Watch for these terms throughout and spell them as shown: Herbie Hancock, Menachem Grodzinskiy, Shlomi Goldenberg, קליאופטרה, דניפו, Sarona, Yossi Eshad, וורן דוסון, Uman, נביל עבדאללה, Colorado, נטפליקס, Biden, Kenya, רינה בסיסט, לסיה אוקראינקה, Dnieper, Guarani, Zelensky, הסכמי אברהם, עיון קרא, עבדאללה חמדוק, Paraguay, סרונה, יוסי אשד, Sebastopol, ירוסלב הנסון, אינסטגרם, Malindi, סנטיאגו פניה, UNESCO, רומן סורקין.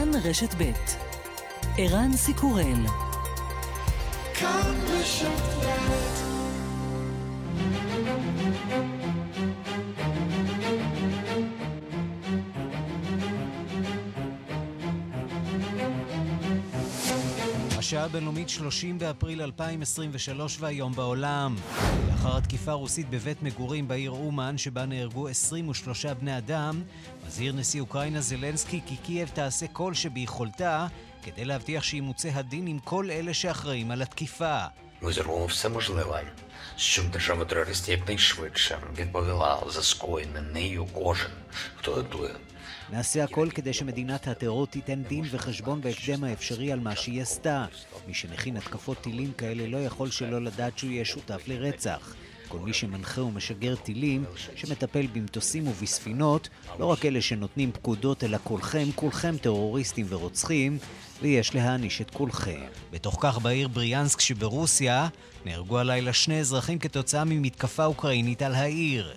כאן רשת ב' ערן סיקורל כאן רשת ב' השעה הבינלאומית 30 באפריל 2023 והיום בעולם. לאחר התקיפה הרוסית בבית מגורים בעיר אומן שבה נהרגו 23 בני אדם, מזהיר נשיא אוקראינה זלנסקי כי קייב תעשה כל שביכולתה כדי להבטיח שימוצא הדין עם כל אלה שאחראים על התקיפה. Ми зробимо все можливе, щоб держава терористів якнайшвидше відповіла за скоєне нею кожен, хто готує. נעשה הכל כדי שמדינת הטרור תיתן דין וחשבון בהקדם האפשרי על מה שהיא עשתה. מי שמכין התקפות טילים כאלה לא יכול שלא לדעת שהוא יהיה שותף לרצח. כל מי שמנחה ומשגר טילים, שמטפל במטוסים ובספינות, לא רק אלה שנותנים פקודות, אלא כולכם טרוריסטים ורוצחים, ויש להעניש את כולכם. בתוך כך בעיר בריאנסק שברוסיה, נהרגו הלילה 2 אזרחים כתוצאה ממתקפה אוקראינית על העיר.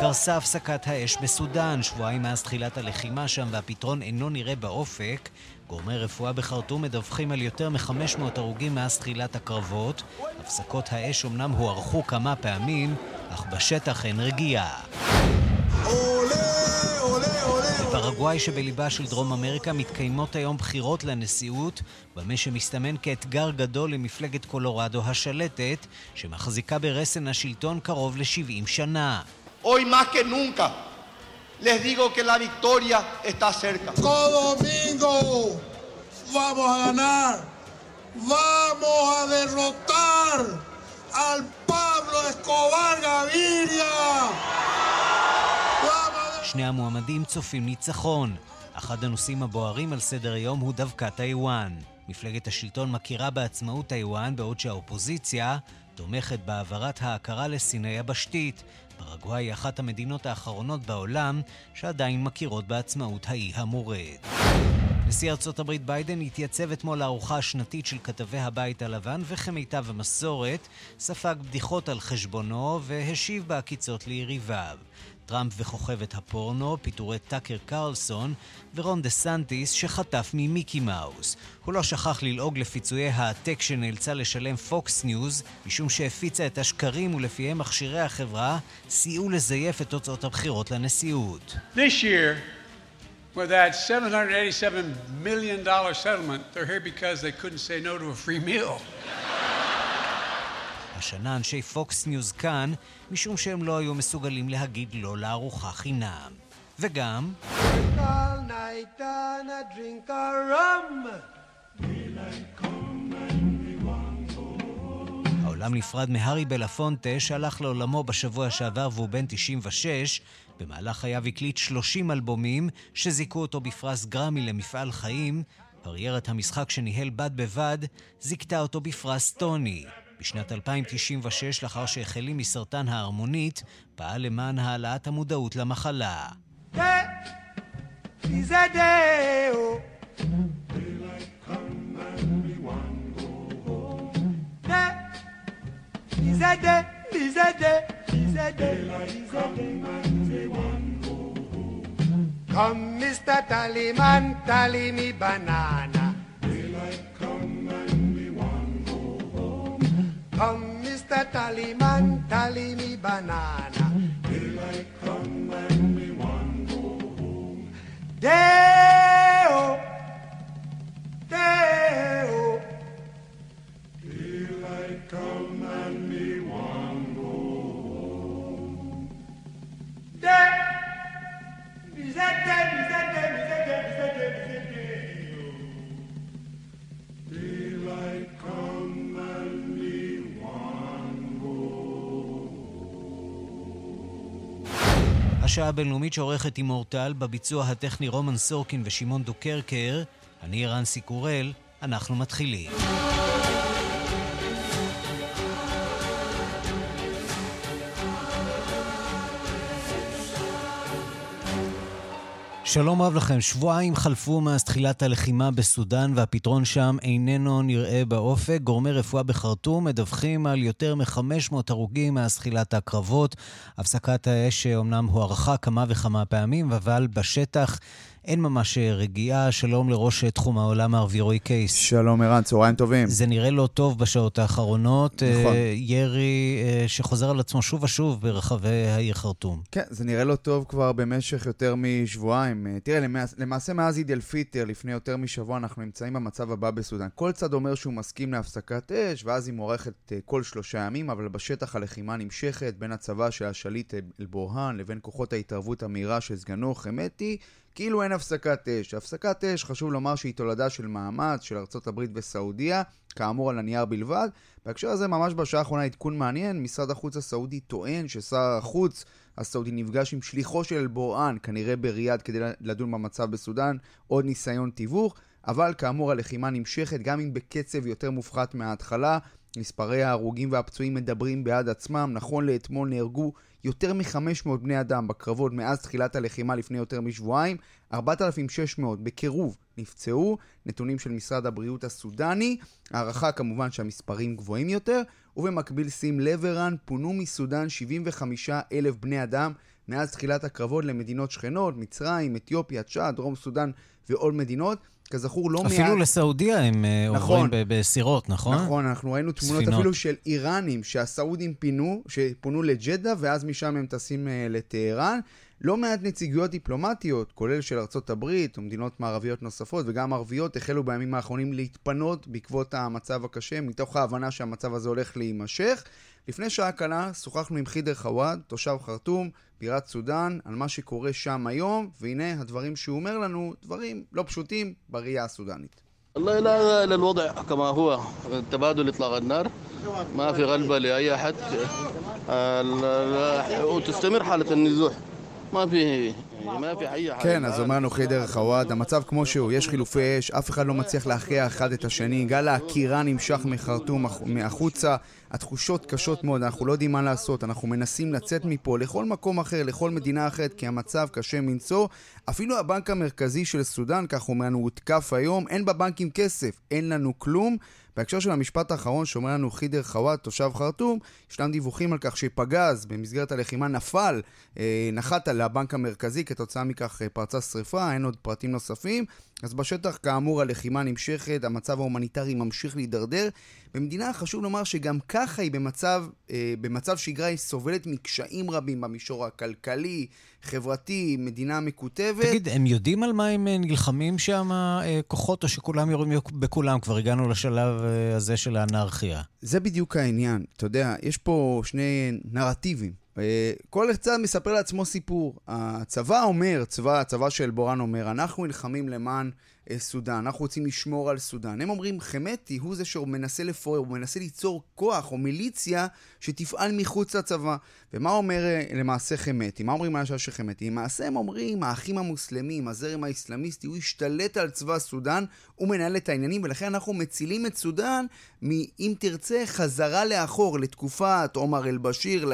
קרסה הפסקת האש בסודן, שבועיים מאז תחילת הלחימה שם והפתרון אינו נראה באופק. גורמי רפואה בחרטום מדווחים על יותר מ-500 הרוגים מאז תחילת הקרבות. הפסקות האש אומנם הוארכו כמה פעמים, אך בשטח אין רגיעה. בפרגוואי שבליבה של דרום אמריקה מתקיימות היום בחירות לנשיאות, במה שמסתמן כאתגר גדול למפלגת קולורדו השלטת, שמחזיקה ברסן השלטון קרוב ל-70 שנה. Hoy más que nunca les digo que la victoria está cerca. Todo domingo vamos a ganar. Vamos a derrotar al Pablo Escobar Gaviria. שני המועמדים צופים ניצחון. אחד הנושאים הבוערים על סדר היום הוא דווקא טיוואן. מפלגת השלטון מכירה בעצמאות טיוואן בעוד שהאופוזיציה תומכת בהעברת ההכרה לסיני היבשתית. פרגוואי היא אחת המדינות האחרונות בעולם שעדיין מכירות בעצמאות האי המורד. נשיא ארצות הברית ביידן התייצב אתמול לארוחה השנתית של כתבי הבית הלבן וכמיטב המסורת, ספג בדיחות על חשבונו והשיב בעקיצות ליריביו. טראמפ וחוכבת הפורנו, פיטורי טאקר קרלסון ורון דה סנטיס שחטף ממיקי מאוס. הוא לא שכח ללעוג לפיצויי העתק שנאלצה לשלם פוקס ניוז, משום שהפיצה את השקרים ולפיהם מכשירי החברה סייעו לזייף את תוצאות הבחירות לנשיאות. This year, with that $787 million settlement, they're here because they couldn't say no to a free meal. השנה אנשי פוקס ניוז כאן, משום שהם לא היו מסוגלים להגיד לא לארוחה חינם. וגם... העולם נפרד מהרי בלפונטה שהלך לעולמו בשבוע שעבר והוא בן 96. במהלך חייו הקליט 30 אלבומים שזיקו אותו בפרס גרמי למפעל חיים. קריירת המשחק שניהל בד בבד זיקתה אותו בפרס טוני. בשנת 2096, לאחר שהחלים מסרטן ההרמונית, פעל למען העלאת המודעות למחלה. Come, Mr. Tallyman, tally me banana. Come, Mr. Tallyman, tally me banana. Daylight come and we want go home. Day-o, day-o. Daylight come and we want go home. Day, day-o. Daylight come and we השעה הבינלאומית שעורכת עם אורטל בביצוע הטכני רומן סורקין ושימון דוקרקר. אני ערן סיקורל, אנחנו מתחילים. שלום רב לכם, שבועיים חלפו מאז תחילת הלחימה בסודן והפתרון שם איננו נראה באופק. גורמי רפואה בחרטום מדווחים על יותר מ-500 הרוגים מאז תחילת הקרבות. הפסקת האש אומנם הוארכה כמה וכמה פעמים, אבל בשטח אין ממש רגיעה. שלום לראש תחום העולם הערבי רועי קייס. שלום ערן, צהריים טובים. זה נראה לא טוב בשעות האחרונות. נכון. ירי שחוזר על עצמו שוב ושוב ברחבי העיר חרטום. כן, זה נראה לא טוב כבר במשך יותר משבועיים. תראה, למעשה מאז עיד אל פיטר, לפני יותר משבוע, אנחנו נמצאים במצב הבא בסודן. כל צד אומר שהוא מסכים להפסקת אש, ואז היא מוארכת כל 3 ימים, אבל בשטח הלחימה נמשכת בין הצבא של השליט אל-בורהאן לבין כוחות ההתערבות המהירה של סגנו חמתי. כאילו אין הפסקת אש. הפסקת אש, חשוב לומר שהיא תולדה של מאמץ של ארצות הברית וסעודיה, כאמור על הנייר בלבד. בהקשר הזה ממש בשעה האחרונה עדכון מעניין, משרד החוץ הסעודי טוען ששר החוץ הסעודי נפגש עם שליחו של אל-בורהאן, כנראה בריאד, כדי לדון במצב בסודן, עוד ניסיון תיווך, אבל כאמור הלחימה נמשכת גם אם בקצב יותר מופחת מההתחלה. מספרי ההרוגים והפצועים מדברים בעד עצמם. נכון לאתמול נהרגו יותר מ-500 בני אדם בקרבות מאז תחילת הלחימה לפני יותר משבועיים, 4,600 בקירוב נפצעו, נתונים של משרד הבריאות הסודני, הערכה כמובן שהמספרים גבוהים יותר, ובמקביל שים לב ערן, פונו מסודן 75,000 בני אדם מאז תחילת הקרבות למדינות שכנות, מצרים, אתיופיה, צ'אד, דרום סודן ועוד מדינות, כזכור לא אפילו מעט... לסעודיה הם עוברים בסירות, נכון? נכון, אנחנו ראינו תמונות ספינות. אפילו של איראנים שהסעודים פינו, שפונו לג'דה ואז משם הם טסים לטהרן. לא מעט נציגויות דיפלומטיות, כולל של ארצות הברית ומדינות מערביות נוספות וגם ערביות, החלו בימים האחרונים להתפנות בעקבות המצב הקשה, מתוך ההבנה שהמצב הזה הולך להימשך. לפני שעה קלה שוחחנו עם חידר חוואד, תושב חרטום, בירת סודן, על מה שקורה שם היום, והנה הדברים שהוא אומר לנו, דברים לא פשוטים בראייה הסודנית. الله لا للوضع كما هو تبادل اطلاق النار ما في غلبة لأي أحد وتستمر حالة النزوح ما في כן, אז אמרנו חידר חוואד, המצב כמו שהוא, יש חילופי אש, אף אחד לא מצליח להכריע אחד את השני, גל העקירה נמשך מחרטום מהחוצה, התחושות קשות מאוד, אנחנו לא יודעים מה לעשות, אנחנו מנסים לצאת מפה לכל מקום אחר, לכל מדינה אחרת, כי המצב קשה מנשוא. אפילו הבנק המרכזי של סודן, כך אומרנו, הותקף היום, אין בבנקים כסף, אין לנו כלום. בהקשר של המשפט האחרון שאומר לנו חידר חוואד, תושב חרטום, ישנם דיווחים על כך שפגז במסגרת הלחימה נפל, נחת על הבנק המרכזי, כתוצאה מכך פרצה שריפה, אין עוד פרטים נוספים. אז בשטח כאמור הלחימה נמשכת, המצב ההומניטרי ממשיך להידרדר. במדינה חשוב לומר שגם ככה היא במצב שגרה היא סובלת מקשיים רבים במישור הכלכלי, חברתי, מדינה מקוטבת. תגיד, הם יודעים על מה הם נלחמים שם כוחות או שכולם יורים בכולם? כבר הגענו לשלב הזה של האנרכיה. זה בדיוק העניין. אתה יודע, יש פה שני נרטיבים. כל צד מספר לעצמו סיפור. הצבא אומר, הצבא של בורן אומר, אנחנו נלחמים למען סודן, אנחנו רוצים לשמור על סודן. הם אומרים, חמתי הוא זה שמנסה לפורר, הוא מנסה ליצור כוח או מיליציה שתפעל מחוץ לצבא. ומה אומר למעשה חמתי? מה אומרים האנשים של חמתי? למעשה הם אומרים, האחים המוסלמים, הזרם האסלאמיסטי, הוא השתלט על צבא סודן, הוא מנהל את העניינים, ולכן אנחנו מצילים את סודן, אם תרצה, חזרה לאחור, לתקופת עומר אל-בשיר,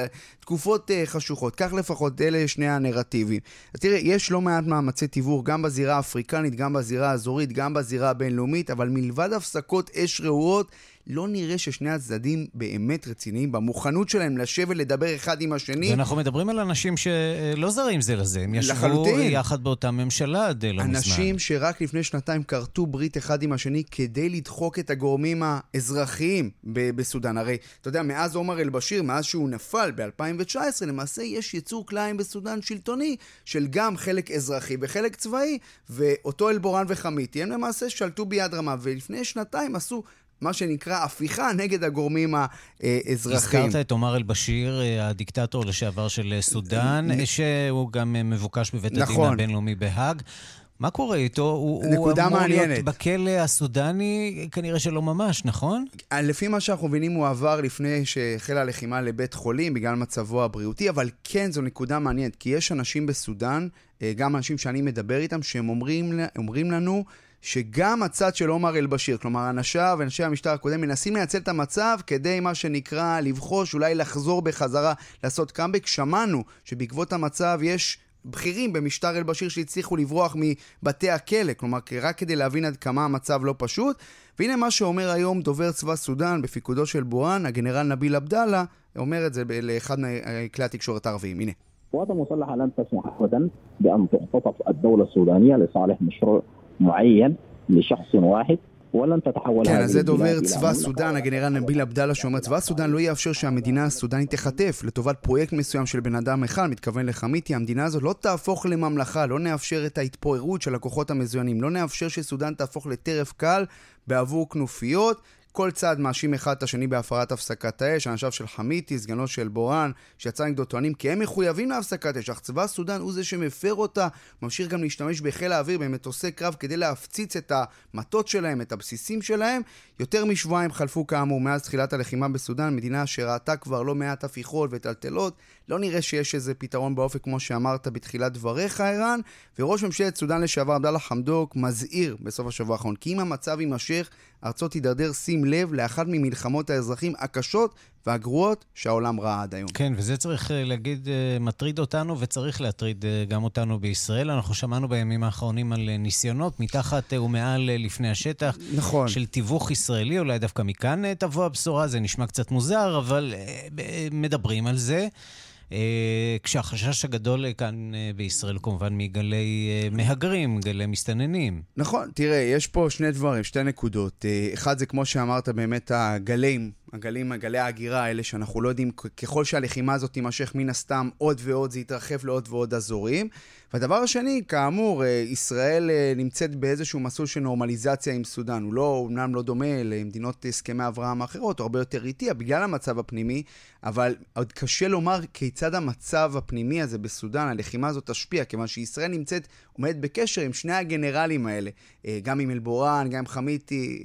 לתקופות חשוכות. כך לפחות אלה שני הנרטיבים. תראה, יש לא מעט מאמצי תיווך, גם בזירה האפריקנית, גם בזירה האזורית, גם בזירה הבינלאומית, אבל מלבד הפסקות אש רעועות, לא נראה ששני הצדדים באמת רציניים במוכנות שלהם לשבת לדבר אחד עם השני. ואנחנו מדברים על אנשים שלא זרים זה לזה, הם ישבו יחד באותה ממשלה עד לא מזמן. אנשים שרק לפני 2 קרתו ברית אחד עם השני כדי לדחוק את הגורמים האזרחיים בסודן. הרי, אתה יודע, מאז עומר אל-בשיר, מאז שהוא נפל ב-2019, למעשה יש יצור כליים בסודן שלטוני, של גם חלק אזרחי וחלק צבאי, ואותו אל-בורהאן וחמתי, הם למעשה שלטו ביד רמה, ולפני 2 עשו מה שנקרא הפיכה נגד הגורמים האזרחיים. הזכרת את עומר אל-בשיר, הדיקטטור לשעבר של סודן, שהוא גם מבוקש בבית הדין הבינלאומי בהאג. מה קורה איתו? הוא אמור להיות בכלא הסודני, כנראה שלא ממש, נכון? לפי מה שאנחנו מבינים, הוא עבר לפני שהחלה הלחימה לבית חולים, בגלל מצבו הבריאותי, אבל כן, זו נקודה מעניינת, כי יש אנשים בסודן, גם אנשים שאני מדבר איתם, שהם אומרים לנו, שגם הצד של עומר אל-בשיר, כלומר אנשיו ואנשי המשטר הקודם, מנסים לנצל את המצב כדי מה שנקרא לבחוש, אולי לחזור בחזרה, לעשות קאמבק. שמענו שבעקבות המצב יש בכירים במשטר אל-בשיר שהצליחו לברוח מבתי הכלא, כלומר רק כדי להבין עד כמה המצב לא פשוט. והנה מה שאומר היום דובר צבא סודן בפיקודו של בורהאן, הגנרל נביל עבדאללה, אומר את זה לאחד מכלי התקשורת הערביים, הנה. القوات المسلحة لن تسمح أبدا بأن تختطف الدولة السودانية لصالح مشروع معين لشخص واحد ولن تتحول هذه. כן, אז זה דובר צבא סודן, הגנרל נביל עבדאללה, שאומר צבא סודן לא יאפשר שהמדינה הסודנית תחטף לטובת פרויקט מסוים של בן אדם אחד, מתכוון לחמיתי. המדינה הזאת לא תהפוך לממלכה, לא נאפשר את ההתפוררות של הכוחות המזוינים, לא נאפשר שסודן תהפוך לטרף קל בעבור כנופיות. כל צעד מאשים אחד את השני בהפרת הפסקת האש, אנשיו של חמיתי, סגנו של בורהאן, שיצא נגדו טוענים כי הם מחויבים להפסקת אש, אך צבא סודן הוא זה שמפר אותה, ממשיך גם להשתמש בחיל האוויר במטוסי קרב כדי להפציץ את המטות שלהם, את הבסיסים שלהם. יותר משבועיים חלפו כאמור מאז תחילת הלחימה בסודן, מדינה שראתה כבר לא מעט הפיכות וטלטלות, לא נראה שיש איזה פתרון באופק כמו שאמרת בתחילת דבריך ערן, וראש ממשלת סודן לשעבר עבדאללה חמדוק מזהיר בסוף השבוע האחרון, כי אם המצב יימשך, ארצות תידרדר שים לב לאחת ממלחמות האזרחים הקשות והגרועות שהעולם ראה עד היום. כן, וזה צריך להגיד מטריד אותנו וצריך להטריד גם אותנו בישראל. אנחנו שמענו בימים האחרונים על ניסיונות מתחת ומעל לפני השטח, נכון, של תיווך ישראלי, אולי דווקא מכאן תבוא הבשורה, זה נשמע קצת מוזר, אבל מדברים על זה. כשהחשש הגדול כאן בישראל כמובן מגלי מהגרים, גלי מסתננים. נכון, תראה, יש פה שני דברים, שתי נקודות. אחד זה כמו שאמרת באמת הגלי ההגירה האלה שאנחנו לא יודעים, ככל שהלחימה הזאת תימשך מן הסתם עוד ועוד, זה יתרחב לעוד ועוד אזורים. והדבר השני, כאמור, ישראל נמצאת באיזשהו מסלול של נורמליזציה עם סודן. הוא לא, אמנם לא דומה למדינות הסכמי אברהם האחרות, הוא הרבה יותר איטי, בגלל המצב הפנימי, אבל עוד קשה לומר כיצד המצב הפנימי הזה בסודן, הלחימה הזאת תשפיע, כיוון שישראל נמצאת, עומדת בקשר עם שני הגנרלים האלה, גם עם אל-בורהאן, גם עם חמיתי,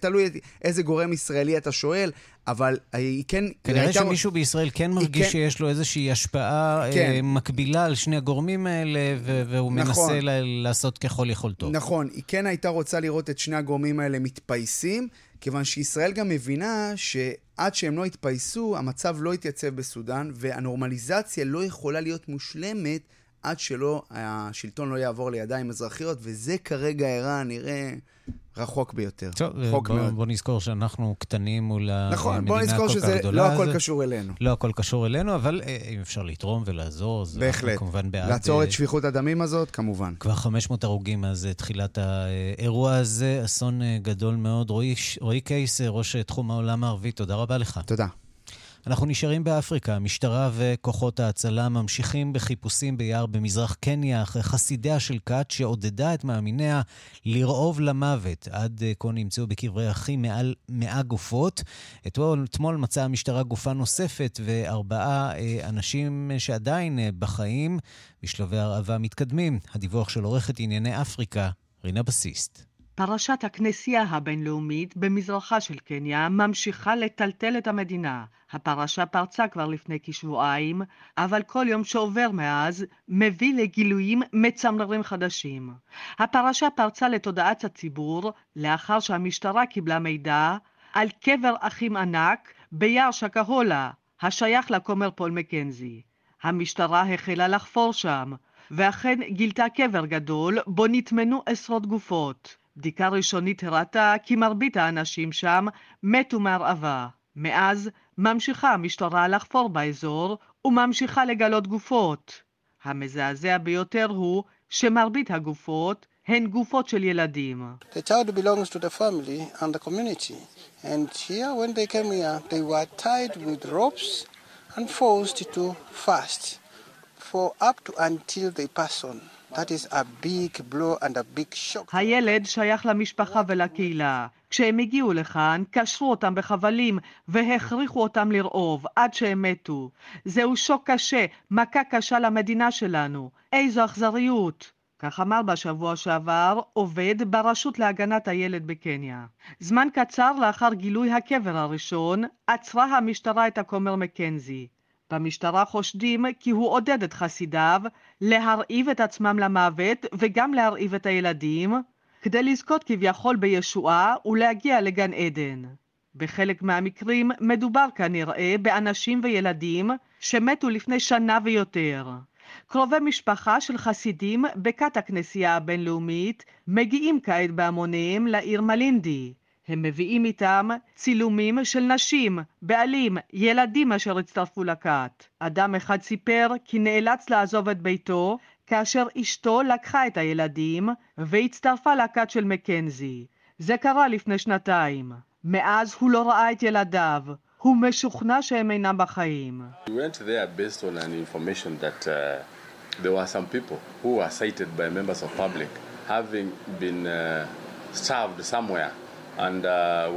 תלוי איזה גורם ישראלי אתה שואל, אבל היא כן... כנראה שמישהו בישראל כן מרגיש שיש לו איזושהי השפעה מקבילה על שני הגורמים האלה, והוא מנסה לעשות ככל יכולתו. נכון, היא כן הייתה רוצה לראות את שני הגורמים האלה מתפייסים, כיוון שישראל גם מבינה שעד שהם לא התפייסו, המצב לא התייצב בסודן, והנורמליזציה לא יכולה להיות מושלמת, עד שלא, השלטון לא יעבור לידיים אזרחיות, וזה כרגע ערן נראה רחוק ביותר. טוב, בוא נזכור שאנחנו קטנים מול המדינה כל כך גדולה. נכון, בוא נזכור שזה לא הכל קשור אלינו. לא הכל קשור אלינו, אבל אם אפשר לתרום ולעזור, זה כמובן בעד... לעצור את שפיכות הדמים הזאת, כמובן. כבר 500 הרוגים, אז תחילת האירוע הזה, אסון גדול מאוד. רועי קייס, ראש תחום העולם הערבי, תודה רבה לך. תודה. אנחנו נשארים באפריקה, המשטרה וכוחות ההצלה ממשיכים בחיפושים ביער במזרח קניה אחרי חסידיה של כת שעודדה את מאמיניה לרעוב למוות. עד כה נמצאו בקברי אחים מעל 100 גופות. אתמול מצאה המשטרה גופה נוספת וארבעה אנשים שעדיין בחיים בשלבי הרעבה מתקדמים. הדיווח של עורכת ענייני אפריקה, רינה בסיסט. פרשת הכנסייה הבינלאומית במזרחה של קניה ממשיכה לטלטל את המדינה. הפרשה פרצה כבר לפני כשבועיים, אבל כל יום שעובר מאז מביא לגילויים מצמררים חדשים. הפרשה פרצה לתודעת הציבור לאחר שהמשטרה קיבלה מידע על קבר אחים ענק ביער שקהולה, השייך לכומר פול מקנזי. המשטרה החלה לחפור שם, ואכן גילתה קבר גדול בו נטמנו עשרות גופות. בדיקה ראשונית הראתה כי מרבית האנשים שם מתו מהרעבה. מאז ממשיכה המשטרה לחפור באזור וממשיכה לגלות גופות. המזעזע ביותר הוא שמרבית הגופות הן גופות של ילדים. The child belongs to the family and the community. And here when they came here they were tied with ropes and forced to fast for up to until they pass on. That is a big blow and a big shock. הילד שייך למשפחה ולקהילה. כשהם הגיעו לכאן, קשרו אותם בחבלים והכריחו אותם לרעוב עד שהם מתו. זהו שוק קשה, מכה קשה למדינה שלנו. איזו אכזריות. כך אמר בשבוע שעבר עובד ברשות להגנת הילד בקניה. זמן קצר לאחר גילוי הקבר הראשון, עצרה המשטרה את הכומר מקנזי. במשטרה חושדים כי הוא עודד את חסידיו להרעיב את עצמם למוות וגם להרעיב את הילדים, כדי לזכות כביכול בישועה ולהגיע לגן עדן. בחלק מהמקרים מדובר כנראה באנשים וילדים שמתו לפני שנה ויותר. קרובי משפחה של חסידים בכת הכנסייה הבינלאומית מגיעים כעת בהמוניהם לעיר מלינדי. הם מביאים איתם צילומים של נשים, בעלים, ילדים אשר הצטרפו לכת. אדם אחד סיפר כי נאלץ לעזוב את ביתו כאשר אשתו לקחה את הילדים והצטרפה לכת של מקנזי. זה קרה לפני 2 שנים. מאז הוא לא ראה את ילדיו. הוא משוכנע שהם אינם בחיים. We went there based on an information that there were some people who were cited by members of public having been starved somewhere and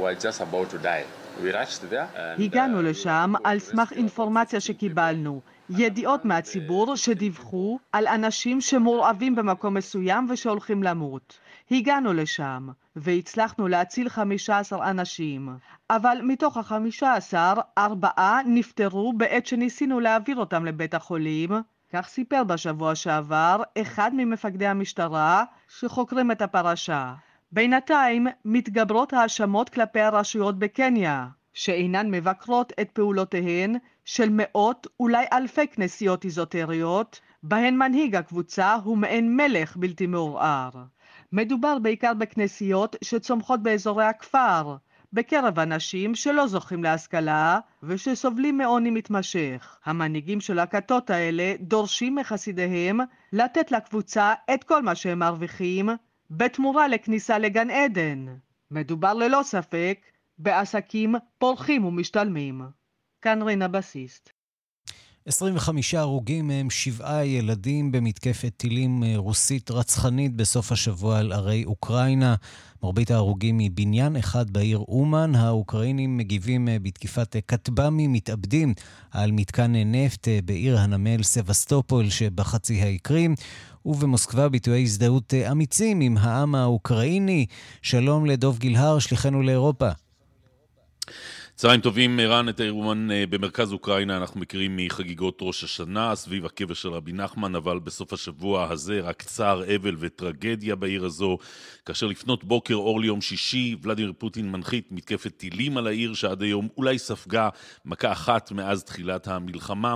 were just about to die. We rushed there. הגענו לשם על סמך אינפורמציה שקיבלנו. ידיעות מהציבור שדיווחו על אנשים שמורעבים במקום מסוים ושהולכים למות. הגענו לשם והצלחנו להציל 15 אנשים, אבל מתוך ה-15, 4 נפטרו בעת שניסינו להעביר אותם לבית החולים. כך סיפר בשבוע שעבר אחד ממפקדי המשטרה שחוקרים את הפרשה. בינתיים מתגברות האשמות כלפי הרשויות בקניה, שאינן מבקרות את פעולותיהן של מאות אולי אלפי כנסיות איזוטריות, בהן מנהיג הקבוצה הוא מעין מלך בלתי מעורער. מדובר בעיקר בכנסיות שצומחות באזורי הכפר, בקרב אנשים שלא זוכים להשכלה ושסובלים מעוני מתמשך. המנהיגים של הכתות האלה דורשים מחסידיהם לתת לקבוצה את כל מה שהם מרוויחים בתמורה לכניסה לגן עדן. מדובר ללא ספק בעסקים פורחים ומשתלמים. כאן רינה בסיסט. 25 הרוגים מהם 7 ילדים במתקפת טילים רוסית רצחנית בסוף השבוע על ערי אוקראינה. מרבית ההרוגים מבניין אחד בעיר אומן. האוקראינים מגיבים בתקיפת כטב"מים מתאבדים על מתקן נפט בעיר הנמל סבסטופול שבחצי האי קרים. ובמוסקבה ביטויי הזדהות אמיצים עם העם האוקראיני. שלום לדוב גלהר, שליחנו לאירופה. צהריים טובים, ערן. את העיר אומן במרכז אוקראינה אנחנו מכירים מחגיגות ראש השנה, סביב הקבר של רבי נחמן, אבל בסוף השבוע הזה רק צער, אבל וטרגדיה בעיר הזו, כאשר לפנות בוקר אור ליום שישי, ולדימיר פוטין מנחית מתקפת טילים על העיר שעד היום אולי ספגה מכה אחת מאז תחילת המלחמה.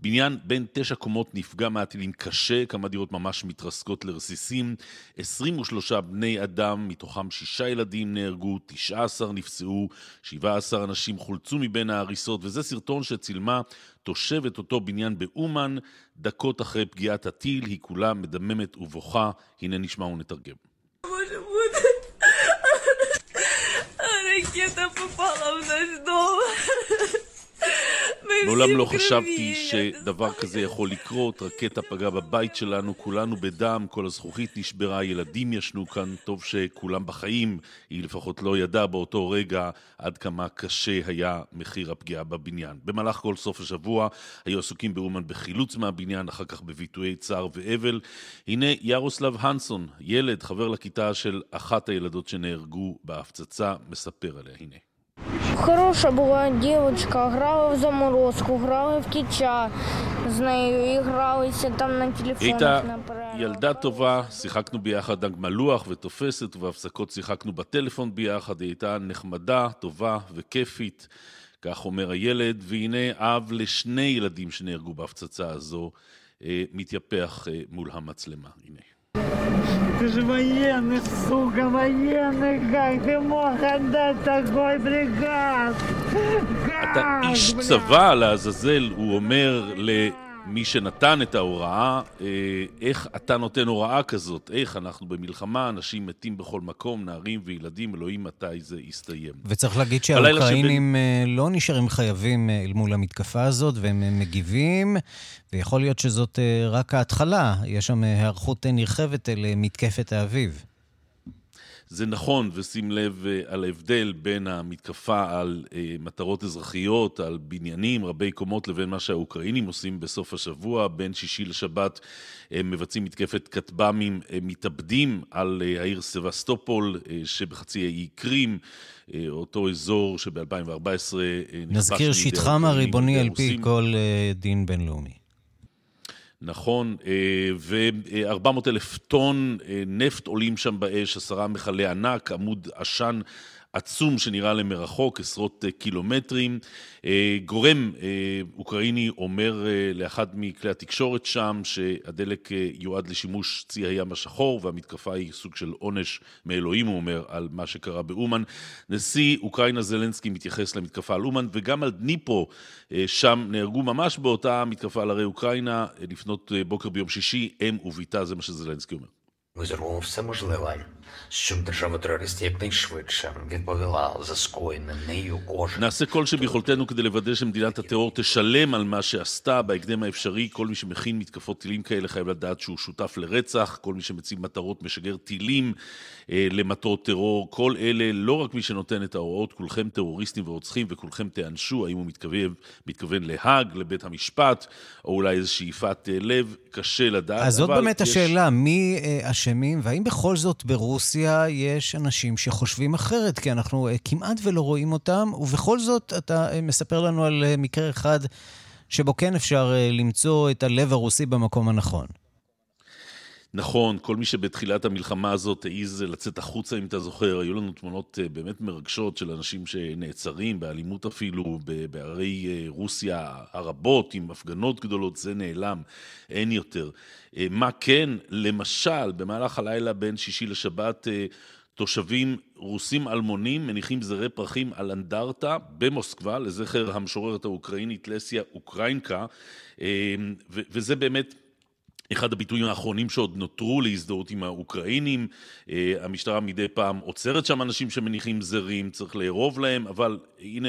בניין בין 9 קומות נפגע מהטילים קשה, כמה דירות ממש מתרסקות לרסיסים, 23 בני אדם, מתוכם 6 ילדים נהרגו, 19 נפצעו, 17 אנשים חולצו מבין ההריסות, וזה סרטון שצילמה תושבת אותו בניין באומן, דקות אחרי פגיעת הטיל, היא כולה מדממת ובוכה. הנה נשמע ונתרגם. מעולם לא חשבתי שדבר כזה יכול לקרות, רקטה פגעה בבית שלנו, כולנו בדם, כל הזכוכית נשברה, ילדים ישנו כאן, טוב שכולם בחיים, היא לפחות לא ידעה באותו רגע עד כמה קשה היה מחיר הפגיעה בבניין. במהלך כל סוף השבוע היו עסוקים באומן בחילוץ מהבניין, אחר כך בביטויי צער ואבל. הנה ירוסלב הנסון, ילד, חבר לכיתה של אחת הילדות שנהרגו בהפצצה, מספר עליה, הנה. Хорошая была девочка, играла в заморозку, играла в кича, с нею игрались там на телефонах, на паре. ילדה טובה, שיחקנו ביחד דג מלוח ותופסת, ובהפסקות שיחקנו בטלפון ביחד, היא הייתה נחמדה, טובה וכיפית, כך אומר הילד. והנה אב ל2 ילדים שנהרגו בהפצצה הזו, מתייפח מול המצלמה, הנה. Ты же военный, сука, военный, как ты мог отдать такой приказ? אתה איש צבא, לעזאזל, הוא אומר למי שנתן את ההוראה, איך אתה נותן הוראה כזאת? איך אנחנו במלחמה, אנשים מתים בכל מקום, נערים וילדים, אלוהים מתי זה יסתיים. וצריך להגיד שהאוקראינים לא נשארים חייבים אל מול המתקפה הזאת, והם מגיבים, ויכול להיות שזאת רק ההתחלה, יש שם הערכות נרחבת למתקפת האביב. זה נכון, ושים לב על ההבדל בין המתקפה על מטרות אזרחיות, על בניינים רבי קומות, לבין מה שהאוקראינים עושים בסוף השבוע. בין שישי לשבת מבצעים מתקפת כטב"מים מתאבדים על העיר סבסטופול שבחצי האי קרים, אותו אזור שב-2014... נזכיר שטחם הריבוני על פי כל דין בינלאומי. נכון, ו400,000 טון נפט עולים שם באש, 10 מכלי ענק, עמוד עשן עצום שנראה למרחוק, עשרות קילומטרים. גורם אוקראיני אומר לאחד מכלי התקשורת שם שהדלק יועד לשימוש צי הים השחור, והמתקפה היא סוג של עונש מאלוהים, הוא אומר, על מה שקרה באומן. נשיא אוקראינה זלנסקי מתייחס למתקפה על אומן, וגם על דניפו, שם נהרגו ממש באותה מתקפה על הרי אוקראינה, לפנות בוקר ביום שישי, אם וביתה, זה מה שזלנסקי אומר. Зробив все можливе, щоб держава терористів найшвидше відповіла за скоєне нею кожен. נעשה כל שביכולתנו כדי לוודא שמדינת הטרור תשלם על מה שעשתה בהקדם האפשרי. כל מי שמכין מתקפות טילים כאלה חייב לדעת שהוא שותף לרצח, כל מי שמציב מטרות משגר טילים למטרות טרור, כל אלה, לא רק מי שנותן את ההוראות, כולכם טרוריסטים ורוצחים וכולכם תאנשו. האם הוא מתכוון להאג, לבית המשפט, או אולי איזו שאיפת לב, קשה לדעת. אז זאת באמת השאלה, מי אשמים, והאם בכל זאת ברוסיה יש אנשים שחושבים אחרת, כי אנחנו כמעט ולא רואים אותם, ובכל זאת אתה מספר לנו על מקרה אחד שבו כן אפשר למצוא את הלב הרוסי במקום הנכון. נכון, כל מי שבתחילת המלחמה הזאת העיז לצאת החוצה, אם אתה זוכר, היו לנו תמונות באמת מרגשות של אנשים שנעצרים, באלימות אפילו, בערי רוסיה הרבות, עם הפגנות גדולות, זה נעלם, אין יותר. מה כן? למשל, במהלך הלילה בין שישי לשבת, תושבים רוסים אלמונים מניחים זרי פרחים על אנדרטה במוסקבה, לזכר המשוררת האוקראינית לסיה אוקראינקה, וזה באמת אחד הביטויים האחרונים שעוד נותרו להזדהות עם האוקראינים. המשטרה מדי פעם עוצרת שם אנשים שמניחים זרים, צריך להירוב להם, אבל הנה,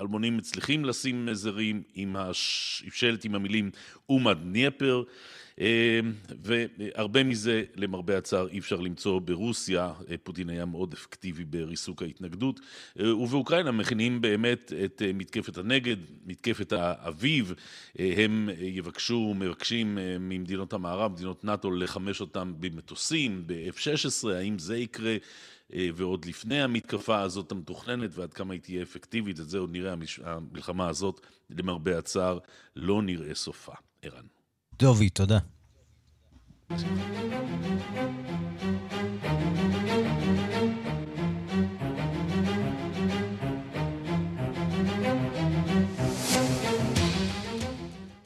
אלמונים מצליחים לשים זרים עם השלט, עם המילים דניפר, והרבה מזה, למרבה הצער, אי אפשר למצוא ברוסיה. פוטין היה מאוד אפקטיבי בריסוק ההתנגדות, ובאוקראינה מכינים באמת את מתקפת הנגד, מתקפת האביב. הם מבקשים ממדינות המערב, מדינות נאטו, לחמש אותם במטוסים, ב-F-16, האם זה יקרה? ועוד לפני המתקפה הזאת המתוכננת, ועד כמה היא תהיה אפקטיבית, את זה עוד נראה. המלחמה הזאת, למרבה הצער, לא נראה סופה. ערן. דובי, תודה.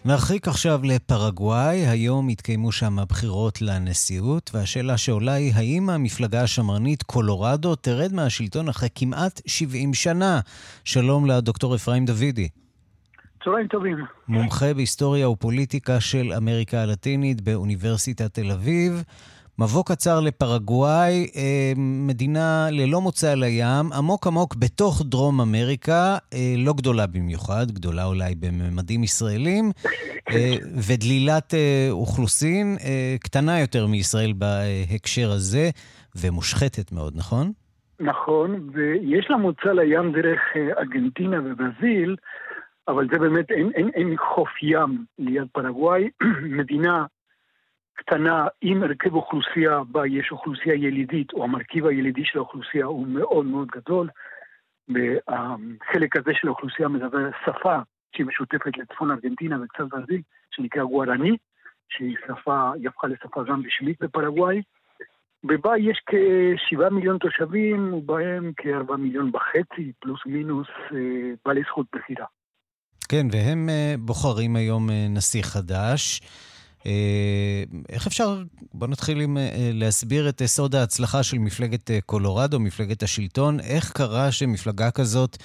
נרחיק עכשיו לפרגוואי. היום התקיימו שם הבחירות לנשיאות, והשאלה שעולה היא, האם המפלגה השמרנית קולורדו תרד מהשלטון אחרי כמעט 70 שנה? שלום לדוקטור אפרים דוידי. צהריים טובים. מומחה בהיסטוריה ופוליטיקה של אמריקה הלטינית באוניברסיטת תל אביב. מבוא קצר לפרגוואי, מדינה ללא מוצא לים, עמוק עמוק בתוך דרום אמריקה, לא גדולה במיוחד, גדולה אולי בממדים ישראלים, ודלילת אוכלוסין, קטנה יותר מישראל בהקשר הזה, ומושחתת מאוד, נכון? נכון, ויש לה מוצא לים דרך ארגנטינה וברזיל, אבל זה באמת, אין חוף ים ליד פרגוואי, מדינה קטנה עם הרכב אוכלוסייה, בה יש אוכלוסייה ילידית, או המרכיב הילידי של האוכלוסייה הוא מאוד מאוד גדול, והחלק הזה של האוכלוסייה מדבר שפה שהיא משותפת לצפון ארגנטינה וקצת ברזיל, שנקרא גוארני, שהיא שפה, היא הפכה לשפה גם רשמית בפרגוואי, ובה יש כ7 מיליון תושבים, ובהם כ4.5 מיליון, פלוס מינוס, בעלי זכות בחירה. כן, והם בוחרים היום נשיא חדש. איך אפשר, בוא נתחיל להסביר את סוד ההצלחה של מפלגת קולורדו, מפלגת השלטון. איך קרה שמפלגה כזאת,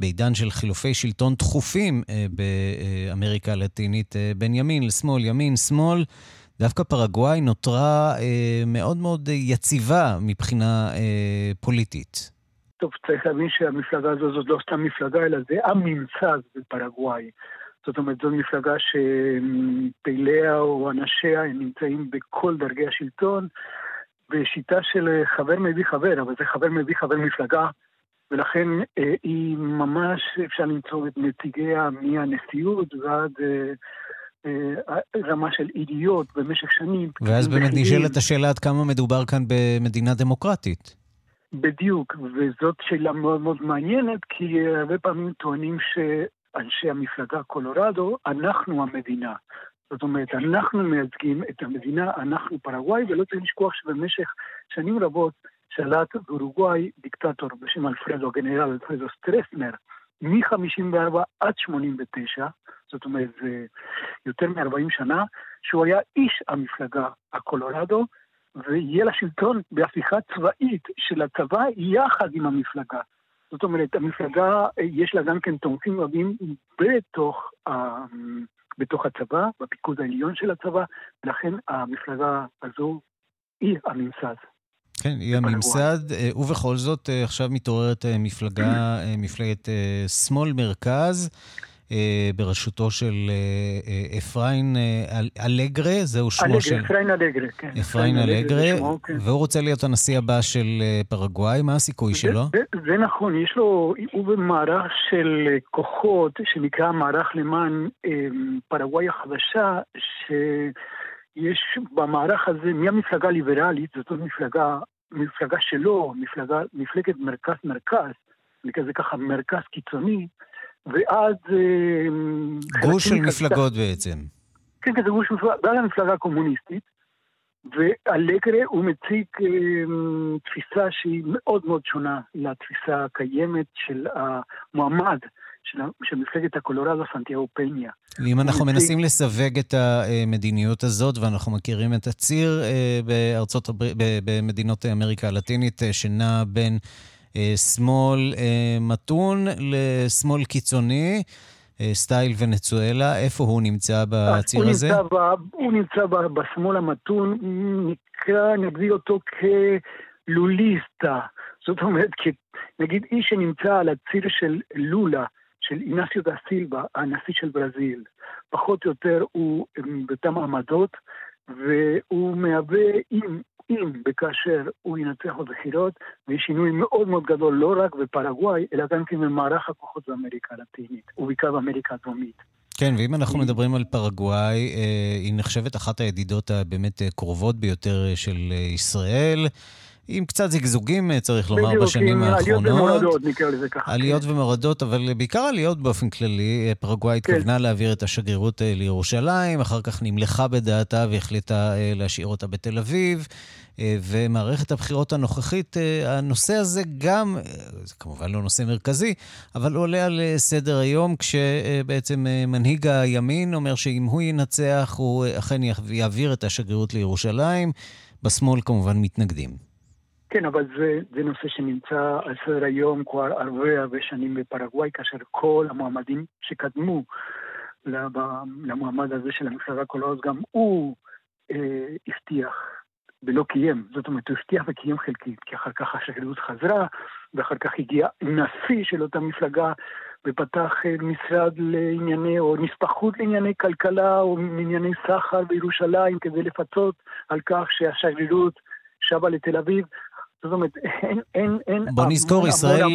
בעידן של חילופי שלטון תכופים באמריקה הלטינית, בין ימין לשמאל, ימין, שמאל, דווקא פרגוואי נותרה מאוד מאוד יציבה מבחינה פוליטית? טוב, צריך להבין שהמפלגה הזאת לא סתם מפלגה, אלא זה הממסד בפרגוואי. זאת אומרת, זו מפלגה שפעיליה או אנשיה הם נמצאים בכל דרגי השלטון, בשיטה של חבר מביא חבר, אבל זה חבר מביא חבר מפלגה, ולכן היא ממש, אפשר למצוא את נציגיה מהנשיאות ועד רמה של אידיות במשך שנים. ואז באמת נשאלת השאלה עד כמה מדובר כאן במדינה דמוקרטית. בדיוק, וזאת שאלה מאוד מאוד מעניינת, כי הרבה פעמים טוענים שאנשי המפלגה קולורדו, אנחנו המדינה. זאת אומרת, אנחנו מייצגים את המדינה, אנחנו פרגוואי, ולא צריך לשכוח שבמשך שנים רבות שלט באורוגוואי דיקטטור בשם גנרל אלפרדו סטרסנר, מ-54 עד 89, זאת אומרת זה יותר מ-40 שנה, שהוא היה איש המפלגה הקולורדו, ויהיה לשלטון בהפיכה צבאית של הצבא יחד עם המפלגה. זאת אומרת, המפלגה יש לה גם כן תומכים רבים בתוך הצבא, בפיקוד העליון של הצבא, ולכן המפלגה הזו היא הממסד. כן, היא הממסד, ובכל זאת עכשיו מתעוררת מפלגת שמאל מרכז, בראשותו של אפרים אלגרה, זהו שמו של... אפרים אלגרה, והוא רוצה להיות הנשיא הבא של פרגוואי, מה הסיכוי שלו? זה נכון, יש לו, הוא במערך של כוחות, שנקרא מערך למען פרגוואי החדשה, שיש במערך הזה, מהמפלגה הליברלית, זאת אומרת מפלגה שלו, מפלגת מרכז, ככה מרכז קיצוני, ועד... גוש של מפלגות בעצם. כן, זה גוש של מפלגות, ועד המפלגה הקומוניסטית, ואלגרה הוא מציג תפיסה שהיא מאוד מאוד שונה לתפיסה הקיימת של המועמד, של מפלגת הקולורדו סנטיאגו פניה. ואם אנחנו מנסים לסווג את המדיניות הזאת, ואנחנו מכירים את הציר במדינות אמריקה הלטינית, שנע בין... שמאל מתון לשמאל קיצוני, סטייל ונצואלה, איפה הוא נמצא בציר הזה? הוא נמצא בשמאל המתון, נגדיר אותו כלוליסטה, זאת אומרת, נגיד איש שנמצא על הציר של לולה, של אינסטו דה סילבה, הנשיא של ברזיל, פחות או יותר הוא באותן עמדות, והוא מהווה אם וכאשר הוא ינצח בבחירות, ויש שינוי מאוד מאוד גדול לא רק בפרגוואי, אלא גם כן במערך הכוחות באמריקה הלטינית, ובעיקר באמריקה הדרומית. כן, ואם אנחנו מדברים על פרגוואי, היא נחשבת אחת הידידות הבאמת קרובות ביותר של ישראל, עם קצת זגזוגים, צריך לומר, בשנים האחרונות. עליות ומורדות, נקרא לזה ככה. עליות ומורדות, אבל בעיקר עליות באופן כללי. פרגוואי התכוונה להעביר את השגרירות לירושלים, אחר כך נמלכה בדעתה והחליטה להשאיר אותה בתל אביב, ומערכת הבחירות הנוכחית, הנושא הזה גם, זה כמובן לא נושא מרכזי, אבל עולה על סדר היום, כשבעצם מנהיג הימין אומר שאם הוא ינצח, הוא אכן יעביר את השגרירות לירושלים, בשמאל כמובן מתנגדים. כן, אבל זה נושא שנמצא על סדר היום כבר הרבה שנים בפרגוואי, כאשר כל המועמדים שקדמו למועמד הזה של המפלגה הקולורדו, גם הוא הבטיח ולא קיים. זאת אומרת, הוא הבטיח וקיים חלקית, כי אחר כך השגרירות חזרה, ואחר כך הגיע נשיא של אותה מפלגה, ופתח משרד לענייני, או נספחות לענייני כלכלה, או לענייני סחר בירושלים, כדי לפצות על כך שהשגרירות שבה לתל אביב. זאת אומרת, אין... בוא נזכור, ישראל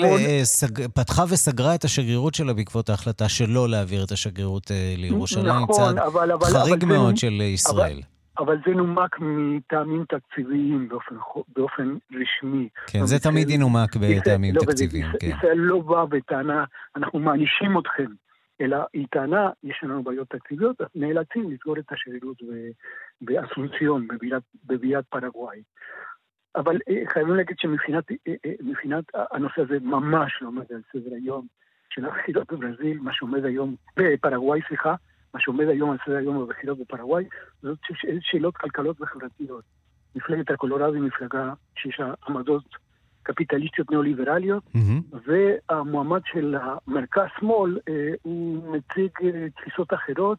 פתחה וסגרה את השגרירות שלה בעקבות ההחלטה שלא להעביר את השגרירות לירושלים, צעד חריג מאוד של ישראל. אבל זה נומק מטעמים תקציביים באופן רשמי. כן, זה תמיד ינומק בטעמים תקציביים. ישראל לא באה בטענה, אנחנו מענישים אתכם, אלא היא טענה, יש לנו בעיות תקציביות, נאלצים לסגור את השגרירות באסונציון, בבירת פרגוואי. אבל חייבים להגיד שמבחינת הנושא הזה ממש לא עומד על סדר היום של הבחירות בברזיל, מה שעומד היום בפרגוואי, סליחה, מה שעומד היום על סדר היום בבחירות בפרגוואי, זאת שאלות כלכלות וחברתיות. מפלגת הקולורדו היא מפלגה שיש עמדות קפיטליסטיות ניאו-ליברליות, והמועמד של המרכז שמאל הוא מציג תפיסות אחרות,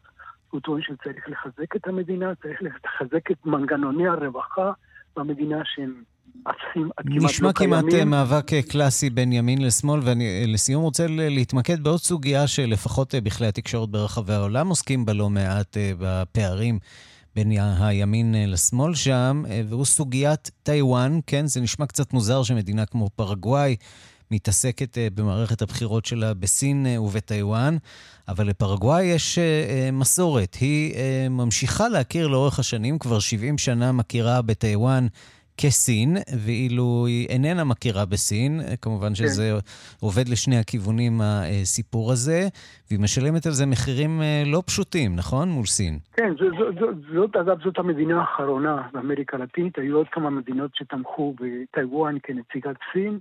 הוא טוען שצריך לחזק את המדינה, צריך לחזק את מנגנוני הרווחה במדינה שהם עפים עד כמעט לא קיימים. נשמע כמעט מאבק קלאסי בין ימין לשמאל, ואני לסיום רוצה להתמקד בעוד סוגיה שלפחות בכלי התקשורת ברחבי העולם עוסקים בה לא מעט בפערים בין הימין לשמאל שם, והוא סוגיית טיוואן, כן, זה נשמע קצת מוזר שמדינה כמו פרגוואי מתעסקת במערכת הבחירות שלה בסין ובטיוואן, אבל לפרגוואי יש מסורת, היא ממשיכה להכיר לאורך השנים, כבר 70 שנה מכירה בטיוואן כסין, ואילו היא איננה מכירה בסין, כמובן שזה עובד לשני הכיוונים הסיפור הזה, והיא משלמת על זה מחירים לא פשוטים, נכון? מול סין. כן, זאת המדינה האחרונה באמריקה הלטינית, היו עוד כמה מדינות שתמכו בטיוואן כנציגת סין,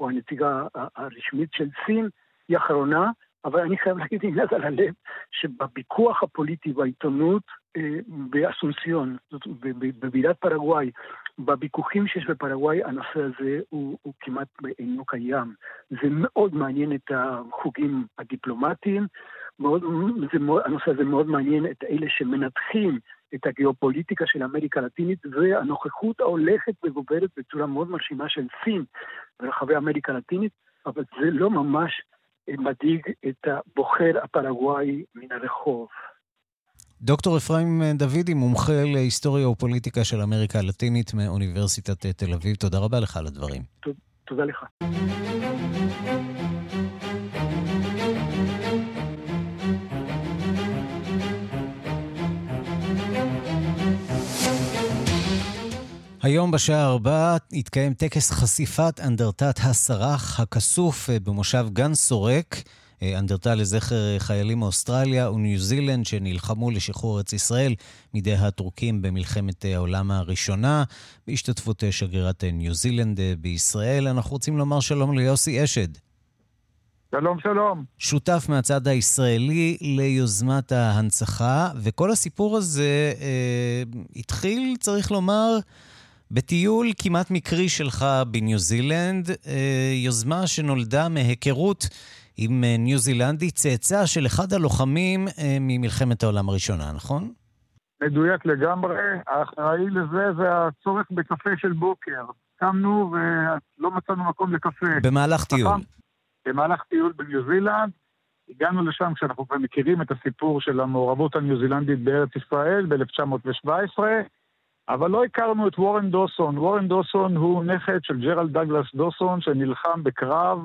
או הנציגה הרשמית של סין, היא האחרונה, אבל אני חייב להגיד עם יד על הלב, שבביקוח הפוליטי והעיתונות באסונסיון, בבירת פרגוואי, בביקוחים שיש בפרגוואי, הנושא הזה הוא כמעט אינו קיים. זה מאוד מעניין את החוגים הדיפלומטיים, הנושא הזה מאוד מעניין את אלה שמנתחים את הגיאופוליטיקה של אמריקה הלטינית, והנוכחות ההולכת וגוברת בצורה מאוד מרשימה של סין ברחבי אמריקה הלטינית, אבל זה לא ממש מדאיג את הבוחר הפרגוואי מן הרחוב. דוקטור אפרים דוידי, מומחה להיסטוריה ופוליטיקה של אמריקה הלטינית מאוניברסיטת תל אביב, תודה רבה לך על הדברים. תודה לך. היום בשעה 4 התקיים טקס חשיפת אנדרטת הסרח הכסוף במושב גן סורק, אנדרטה לזכר חיילים מאוסטרליה וניו זילנד שנלחמו לשחרור ארץ ישראל מידי הטורקים במלחמת העולם הראשונה, בהשתתפות שגרירת ניו זילנד בישראל. אנחנו רוצים לומר שלום ליוסי אשד. שלום, שלום. שותף מהצד הישראלי ליוזמת ההנצחה, וכל הסיפור הזה התחיל, צריך לומר, בטיול כמעט מקרי שלך בניו זילנד, יוזמה שנולדה מהיכרות עם ניו זילנדי, צאצא של אחד הלוחמים ממלחמת העולם הראשונה, נכון? מדויק לגמרי, האחראי לזה זה הצורך בקפה של בוקר. קמנו ולא מצאנו מקום לקפה. במהלך טיול. במהלך טיול בניו זילנד, הגענו לשם כשאנחנו כבר מכירים את הסיפור של המעורבות הניו זילנדית בארץ ישראל ב-1917, אבל לא הכרנו את וורן דוסון. וורן דוסון הוא נכד של ג'רלד דאגלס דוסון, שנלחם בקרב,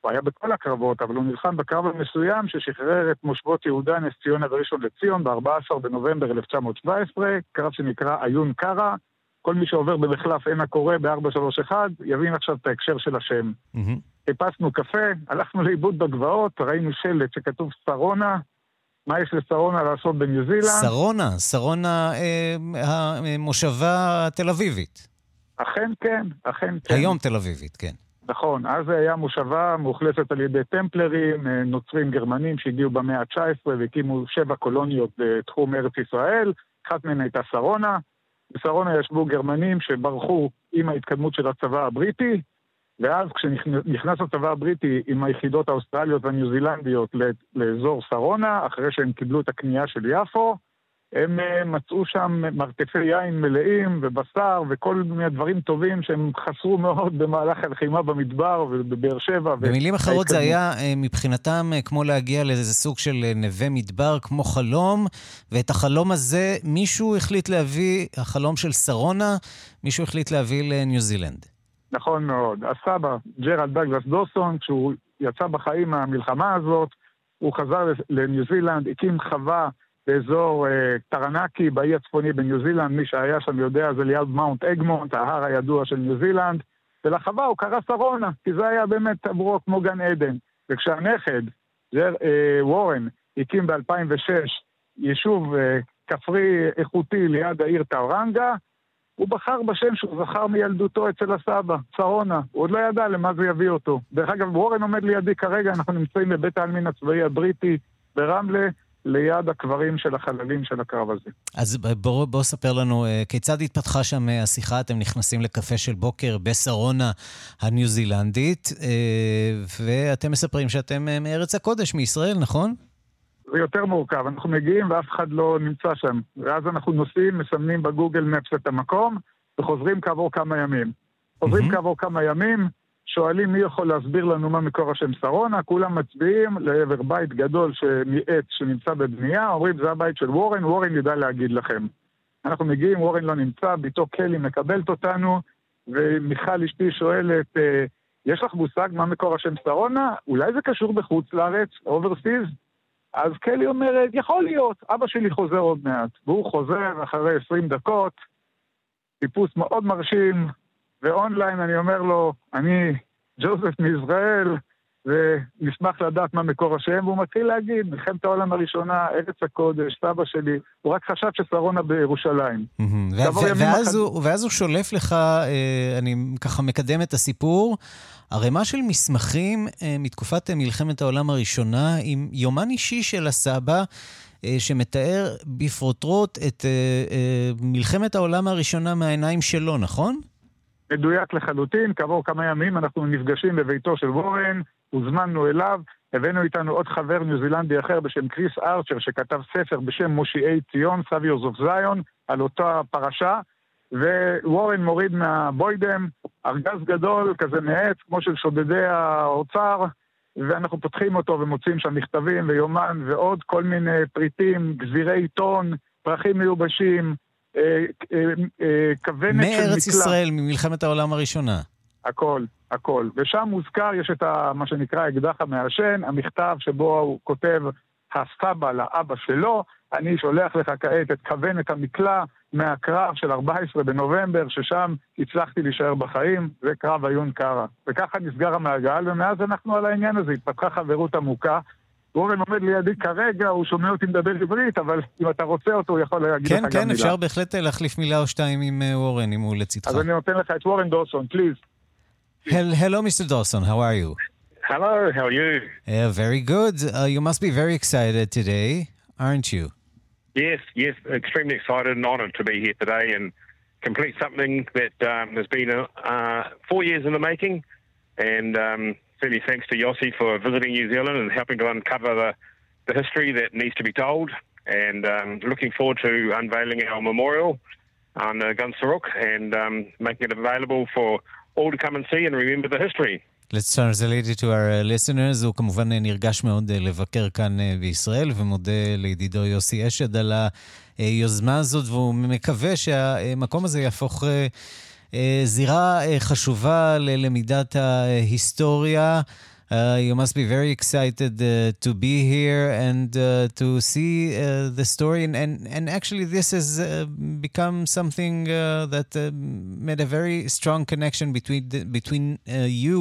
הוא היה בכל הקרבות, אבל הוא נלחם בקרב המסוים ששחרר את מושבות יהודה, נס ציונה וראשון לציון, ב-14 בנובמבר 1917, קרב שנקרא עיון קרא. כל מי שעובר במחלף עין הקורא ב-431, יבין עכשיו את ההקשר של השם. חיפשנו קפה, הלכנו לאיבוד בגבעות, ראינו שלט שכתוב סרונה, מה יש לסרונה לעשות בניו זילנד? סרונה, סרונה המושבה תל אביבית. אכן כן, אכן כן. היום תל אביבית, כן. נכון, אז זה היה מושבה מאוכלסת על ידי טמפלרים, נוצרים גרמנים שהגיעו במאה ה-19 והקימו 7 קולוניות בתחום ארץ ישראל, אחת מהן הייתה סרונה, בסרונה ישבו גרמנים שברחו עם ההתקדמות של הצבא הבריטי, ואז כשנכנס הצבא הבריטי עם היחידות האוסטרליות והניו זילנדיות לאזור סרונה, אחרי שהם קיבלו את הקנייה של יפו, הם מצאו שם מרתפי יין מלאים ובשר וכל מיני הדברים טובים שהם חסרו מאוד במהלך הלחימה במדבר ובבאר שבע. במילים אחרות זה היה מבחינתם כמו להגיע לאיזה סוג של נווה מדבר, כמו חלום, ואת החלום הזה מישהו החליט להביא, החלום של סרונה, מישהו החליט להביא לניו זילנד. נכון מאוד. הסבא, ג'רלד דאגלס דוסון, כשהוא יצא בחיים מהמלחמה הזאת, הוא חזר לניו זילנד, הקים חווה באזור טרנקי, באי הצפוני בניו זילנד, מי שהיה שם יודע, זה ליד מאונט אגמונט, ההר הידוע של ניו זילנד, ולחווה הוא קרא סרונה, כי זה היה באמת עבורו כמו גן עדן. וכשהנכד, וורן, הקים ב-2006 יישוב כפרי איכותי ליד העיר טאורנגה, הוא בחר בשם שהוא זכר מילדותו אצל הסבא, סרונה. הוא עוד לא ידע למה זה יביא אותו. דרך אגב, וורן עומד לידי כרגע, אנחנו נמצאים בבית העלמין הצבאי הבריטי ברמלה, ליד הקברים של החללים של הקרב הזה. אז בוא ספר לנו, כיצד התפתחה שם השיחה? אתם נכנסים לקפה של בוקר בסרונה הניו זילנדית, ואתם מספרים שאתם מארץ הקודש, מישראל, נכון? זה יותר מורכב, אנחנו מגיעים ואף אחד לא נמצא שם, ואז אנחנו נוסעים, מסמנים בגוגל מפס את המקום, וחוזרים כעבור כמה ימים. חוזרים כעבור כמה ימים, שואלים מי יכול להסביר לנו מה מקור השם סרונה, כולם מצביעים לעבר בית גדול מעץ שנמצא בבנייה, אומרים זה הבית של וורן, וורן ידע להגיד לכם. אנחנו מגיעים, וורן לא נמצא, ביתו קלי מקבלת אותנו, ומיכל אשתי שואלת, יש לך מושג מה מקור השם סרונה? אולי זה קשור בחוץ לארץ, אוברסיז? אז קלי אומרת, יכול להיות, אבא שלי חוזר עוד מעט. והוא חוזר אחרי 20 דקות, טיפוס מאוד מרשים, ואונליין אני אומר לו, אני ג'וזף מישראל, ונשמח לדעת מה מקור השם, והוא מתחיל להגיד, מלחמת העולם הראשונה, ארץ הקודש, סבא שלי, הוא רק חשב ששרונה בירושלים. ואז הוא שולף לך, אני ככה מקדם את הסיפור, הרמה של מסמכים מתקופת מלחמת העולם הראשונה, עם יומן אישי של הסבא, שמתאר בפרוטרוט את מלחמת העולם הראשונה מהעיניים שלו, נכון? מדויק לחלוטין, כעבור כמה ימים אנחנו נפגשים בביתו של בורן, הוזמנו אליו, הבאנו איתנו עוד חבר ניו זילנדי אחר בשם קריס ארצ'ר, שכתב ספר בשם מושיעי ציון, סביוס אוף זיון, על אותה פרשה, ווורן מוריד מהבוידם, ארגז גדול, כזה מעץ, כמו של שודדי האוצר, ואנחנו פותחים אותו ומוצאים שם מכתבים ויומן ועוד כל מיני פריטים, גזירי עיתון, פרחים מיובשים, כוונת מארץ ישראל, ממלחמת העולם הראשונה. הכל, הכל. ושם מוזכר, יש את מה שנקרא אקדח המעשן, המכתב שבו הוא כותב הסבא לאבא שלו, אני שולח לך כעת את כוונת המקלה מהקרב של 14 בנובמבר, ששם הצלחתי להישאר בחיים, זה קרב עיון קרה. וככה נסגר המעגל, ומאז אנחנו על העניין הזה, התפתחה חברות עמוקה, גורן עומד לידי כרגע, הוא שומע אותי מדבר עברית, אבל אם אתה רוצה אותו, הוא יכול להגיד לך גם מילה. כן, כן, אפשר בהחלט להחליף מילה או שתיים עם וורן, אם הוא לצדך. אז אני נותן לך את וורן דאוסון, פליז. Hello, Mr. Dawson, how are you? Hello, how are you? Very good. You must be very excited today, aren't you? Yes, extremely excited and honored to be here today and complete something that has been 4 years in the making, and certainly thanks to Yossi for visiting New Zealand and helping to uncover the history that needs to be told, and looking forward to unveiling our memorial on Gan Soreq and making it available for all to come and see and remember the history. Let's translate it to our listeners. הוא כמובן נרגש מאוד לבקר כאן בישראל, ומודה לידידו יוסי אשד על היוזמה הזאת, והוא מקווה שהמקום הזה יהפוך זירה חשובה ללמידת ההיסטוריה. You must be very excited to be here and to see the story. And actually this has become something that made a very strong connection between you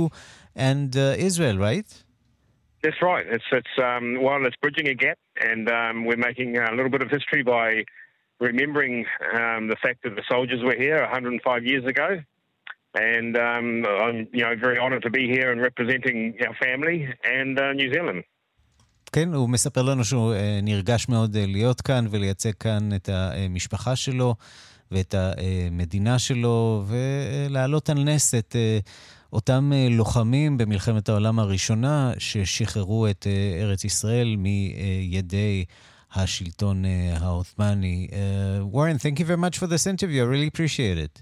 and Israel, right? That's right. It's bridging a gap, and we're making a little bit of history by remembering the fact that the soldiers were here 105 years ago. And I'm very honored to be here and representing our family and New Zealand. כן, הוא מספר לנו שהוא נרגש מאוד להיות כאן ולייצג כאן את המשפחה שלו ואת המדינה שלו, ולהעלות על נס את אותם לוחמים במלחמת העולם הראשונה ששחררו את ארץ ישראל מידי השלטון העות'מאני. Warren, thank you very much for this interview. I really appreciate it.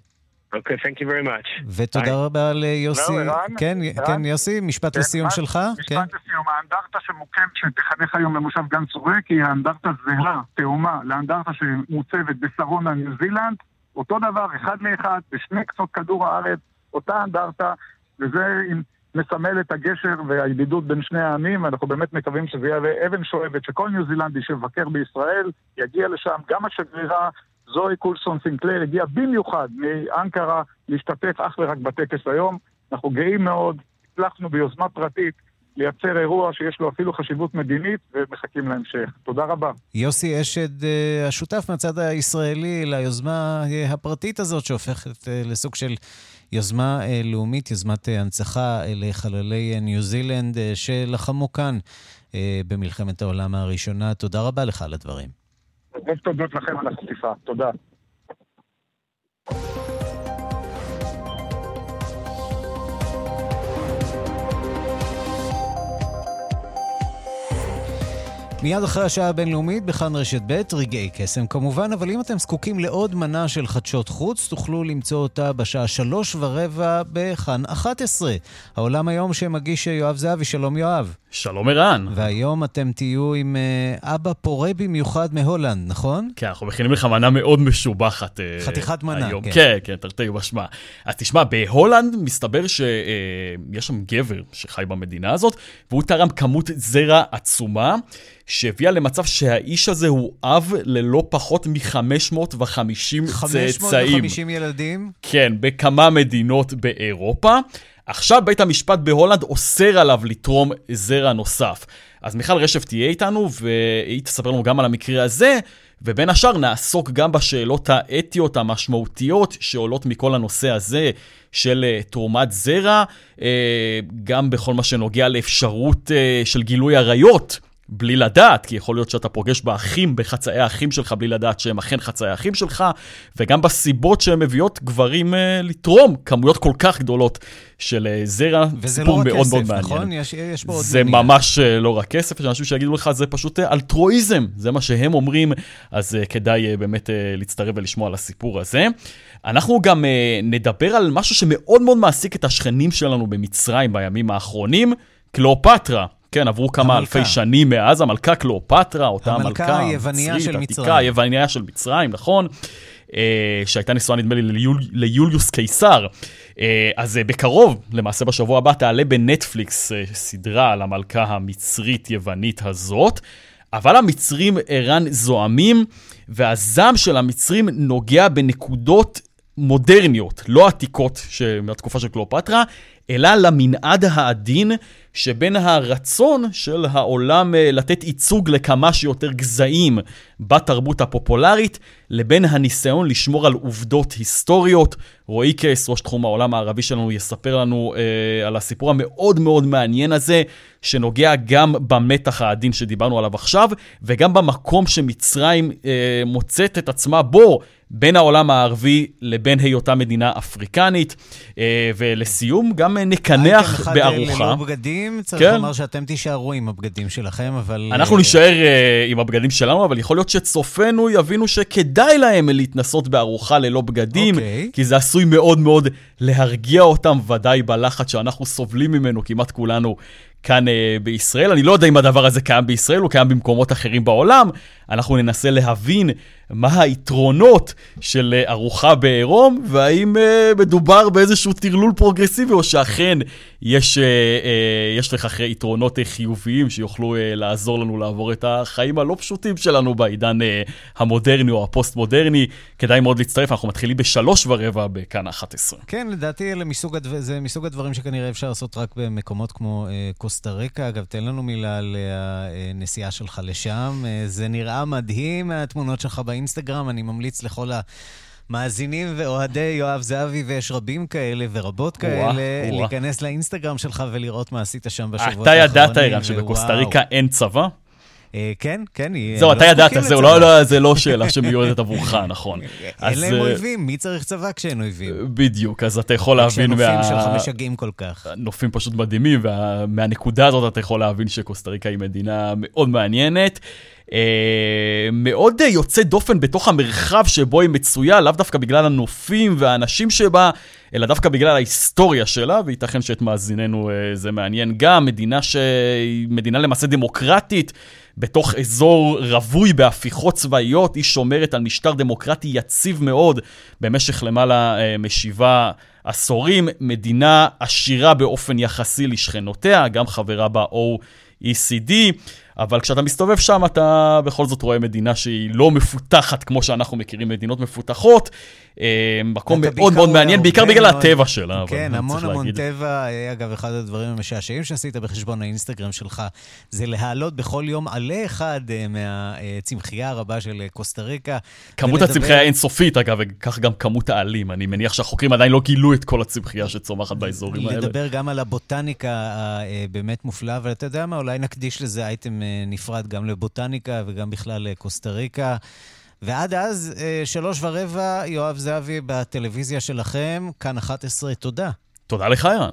Okay, thank you very much. ותודה רבה ליוסי. כן, יוסי, משפט לסיום שלך. משפט לסיום, האנדרטה שמוקמת, שתחנך היום למושב גן סורק, היא האנדרטה זהה, תאומה, לאנדרטה שמוצבת בסרונה, ניו זילנד, אותו דבר, אחד לאחד, בשני קצות כדור הארץ, אותה אנדרטה, וזה מסמל את הגשר והידידות בין שני העמים, אנחנו באמת מקווים שזה יהיה אבן שואבת, שכל ניו זילנדי שבקר בישראל, יגיע לשם גם השגרירה, זוי קולסון סינקלר הגיע במיוחד מאנקרה להשתתף אך ורק בטקס היום. אנחנו גאים מאוד, הצלחנו ביוזמה פרטית לייצר אירוע שיש לו אפילו חשיבות מדינית, ומחכים להמשך. תודה רבה. יוסי אשד, השותף מהצד הישראלי ליוזמה הפרטית הזאת, שהופכת לסוג של יוזמה לאומית, יוזמת הנצחה לחללי ניו זילנד שלחמו כאן במלחמת העולם הראשונה. תודה רבה לך על הדברים. רוב תודות לכם על החשיפה. תודה. מיד אחרי השעה הבינלאומית, בכאן רשת ב' רגעי קסם כמובן, אבל אם אתם זקוקים לעוד מנה של חדשות חוץ, תוכלו למצוא אותה בשעה 3:15 בכאן 11. העולם היום שמגיש יואב זהבי, שלום יואב. שלום ערן. והיום אתם תהיו עם אבא פורה במיוחד מהולנד, נכון? כן, אנחנו מכינים לך מנה מאוד משובחת. חתיכת מנה, היום. כן. כן, כן, תרתי משמע. אז תשמע, בהולנד מסתבר שיש שם גבר שחי במדינה הזאת, והוא תרם כמות זרע עצומה, שהביאה למצב שהאיש הזה הוא אב ללא פחות מ-550 צאצאים. 550 ילדים? כן, בכמה מדינות באירופה. עכשיו בית המשפט בהולנד אוסר עליו לתרום זרע נוסף. אז מיכל רשף תהיה איתנו, והיא תספר לנו גם על המקרה הזה, ובין השאר נעסוק גם בשאלות האתיות המשמעותיות שעולות מכל הנושא הזה של תרומת זרע, גם בכל מה שנוגע לאפשרות של גילוי עריות. בלי לדעת, כי יכול להיות שאתה פוגש באחים, בחצאי האחים שלך, בלי לדעת שהם אכן חצאי האחים שלך, וגם בסיבות שהם מביאות גברים לתרום כמויות כל כך גדולות של זרע, סיפור מאוד כסף, מאוד מעניין. נכון? יש פה זה ממש לא רק כסף, יש אנשים שיגידו לך, זה פשוט אלטרואיזם, זה מה שהם אומרים, אז כדאי באמת להצטרף ולשמוע על הסיפור הזה. אנחנו גם נדבר על משהו שמאוד מאוד מעסיק את השכנים שלנו במצרים בימים האחרונים, קליאופטרה. כן, עברו כמה אלפי שנים מאז, המלכה קליאופטרה, אותה המלכה היווניה של מצרים. היווניה של מצרים, נכון? שהייתה נשואה נדמה לי ליוליוס קיסר. אז בקרוב, למעשה בשבוע הבא, תעלה בנטפליקס סדרה על המלכה המצרית-יוונית הזאת. אבל המצרים ערן זועמים, והזעם של המצרים נוגע בנקודות מודרניות, לא עתיקות מהתקופה של קליאופטרה, אלא למנעד העדין שבין הרצון של העולם לתת ייצוג לכמה שיותר גזעים בתרבות הפופולרית, לבין הניסיון לשמור על עובדות היסטוריות. רועי קייס, ראש תחום העולם הערבי שלנו, יספר לנו על הסיפור המאוד מאוד מעניין הזה, שנוגע גם במתח העדין שדיברנו עליו עכשיו, וגם במקום שמצרים מוצאת את עצמה בו, בין העולם הערבי לבין היותה מדינה אפריקנית. ולסיום גם נקנח בארוחה. ללא בגדים, צריך לומר שאתם תישארו עם הבגדים שלכם, אבל אנחנו נשאר עם הבגדים שלנו, אבל יכול להיות שצופנו יבינו שכדאי להם להתנסות בארוחה ללא בגדים, כי זה עשוי מאוד מאוד להרגיע אותם, ודאי בלחץ שאנחנו סובלים ממנו כמעט כולנו כאן בישראל. אני לא יודע אם הדבר הזה קיים בישראל או קיים במקומות אחרים בעולם. אנחנו ננסה להבין מה היתרונות של ארוחה בעירום, והאם מדובר באיזשהו תרלול פרוגרסיבי, או שאכן יש לכך יתרונות חיוביים שיוכלו לעזור לנו לעבור את החיים הלא פשוטים שלנו בעידן המודרני או הפוסט-מודרני. כדאי מאוד להצטרף, אנחנו מתחילים ב3:15 בכאן 11. כן, לדעתי זה מסוג הדברים שכנראה אפשר לעשות רק במקומות כמו קוסטה ריקה. אגב, תן לנו מילה על הנסיעה שלך לשם. זה נראה מדהים, התמונות שלך באינסטגרם. אני ממליץ לכל המאזינים ואוהדי יואב זהבי, ויש רבים כאלה ורבות כאלה, להיכנס לאינסטגרם שלך ולראות מה עשית שם בשבועות האחרונים. אתה ידעת, ערן, שבקוסטה ריקה אין צבא? כן, כן. זהו, אתה ידעת, זה לא שאלה שמיועדת עבורך, נכון. אין להם אויבים, מי צריך צבא כשאין אויבים? בדיוק, אז אתה יכול להבין כשנופים שלך משגעים כל כך. נופים פשוט מדהימים, ומהנקודה הזאת אתה יכול להבין שקוסטה ריקה היא מדינה מאוד מעניינת, מאוד יוצא דופן בתוך המרחב שבו היא מצויה, לאו דווקא בגלל הנופים והאנשים שבה, אלא דווקא בגלל ההיסטוריה שלה, וייתכן שאת מאזיננו זה מעניין גם, מדינה שהיא מדינה למעשה דמוקרטית, בתוך אזור רווי בהפיכות צבאיות, היא שומרת על משטר דמוקרטי יציב מאוד, במשך למעלה משבעה עשורים, מדינה עשירה באופן יחסי לשכנותיה, גם חברה ב-OECD, אבל כשאתה מסתובב שם, אתה בכל זאת רואה מדינה שהיא לא מפותחת, כמו שאנחנו מכירים מדינות מפותחות, מקום מאוד מאוד מעניין, בעיקר בגלל הטבע שלה. כן, המון המון טבע. אגב, אחד הדברים המשעשעים שעשית בחשבון האינסטגרם שלך, זה להעלות בכל יום עלה אחד מהצמחייה הרבה של קוסטה ריקה. כמות הצמחייה אינסופית, אגב, וכך גם כמות העלים. אני מניח שהחוקרים עדיין לא גילו את כל הצמחייה שצומחת באזורים האלה. לדבר גם על הבוטניקה באמת מופלאה, אבל אתה יודע מה, אולי נקדיש לזה אייטם נפרד גם לבוטניקה וגם בכלל לקוסטה ריקה. ועד אז, 3:15, יואב זהבי בטלוויזיה שלכם, כאן 11, תודה. תודה לך, ערן.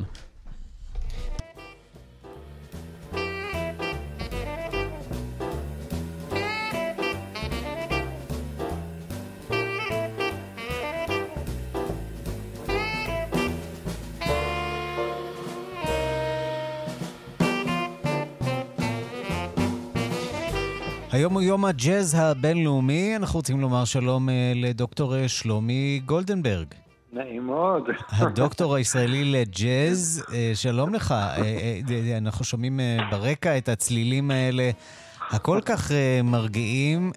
היום הוא יום הג'אז הבינלאומי, אנחנו רוצים לומר שלום לדוקטור שלומי גולדנברג. נעים מאוד. הדוקטור הישראלי לג'אז, שלום לך. אנחנו שומעים ברקע את הצלילים האלה, הכל כך מרגיעים.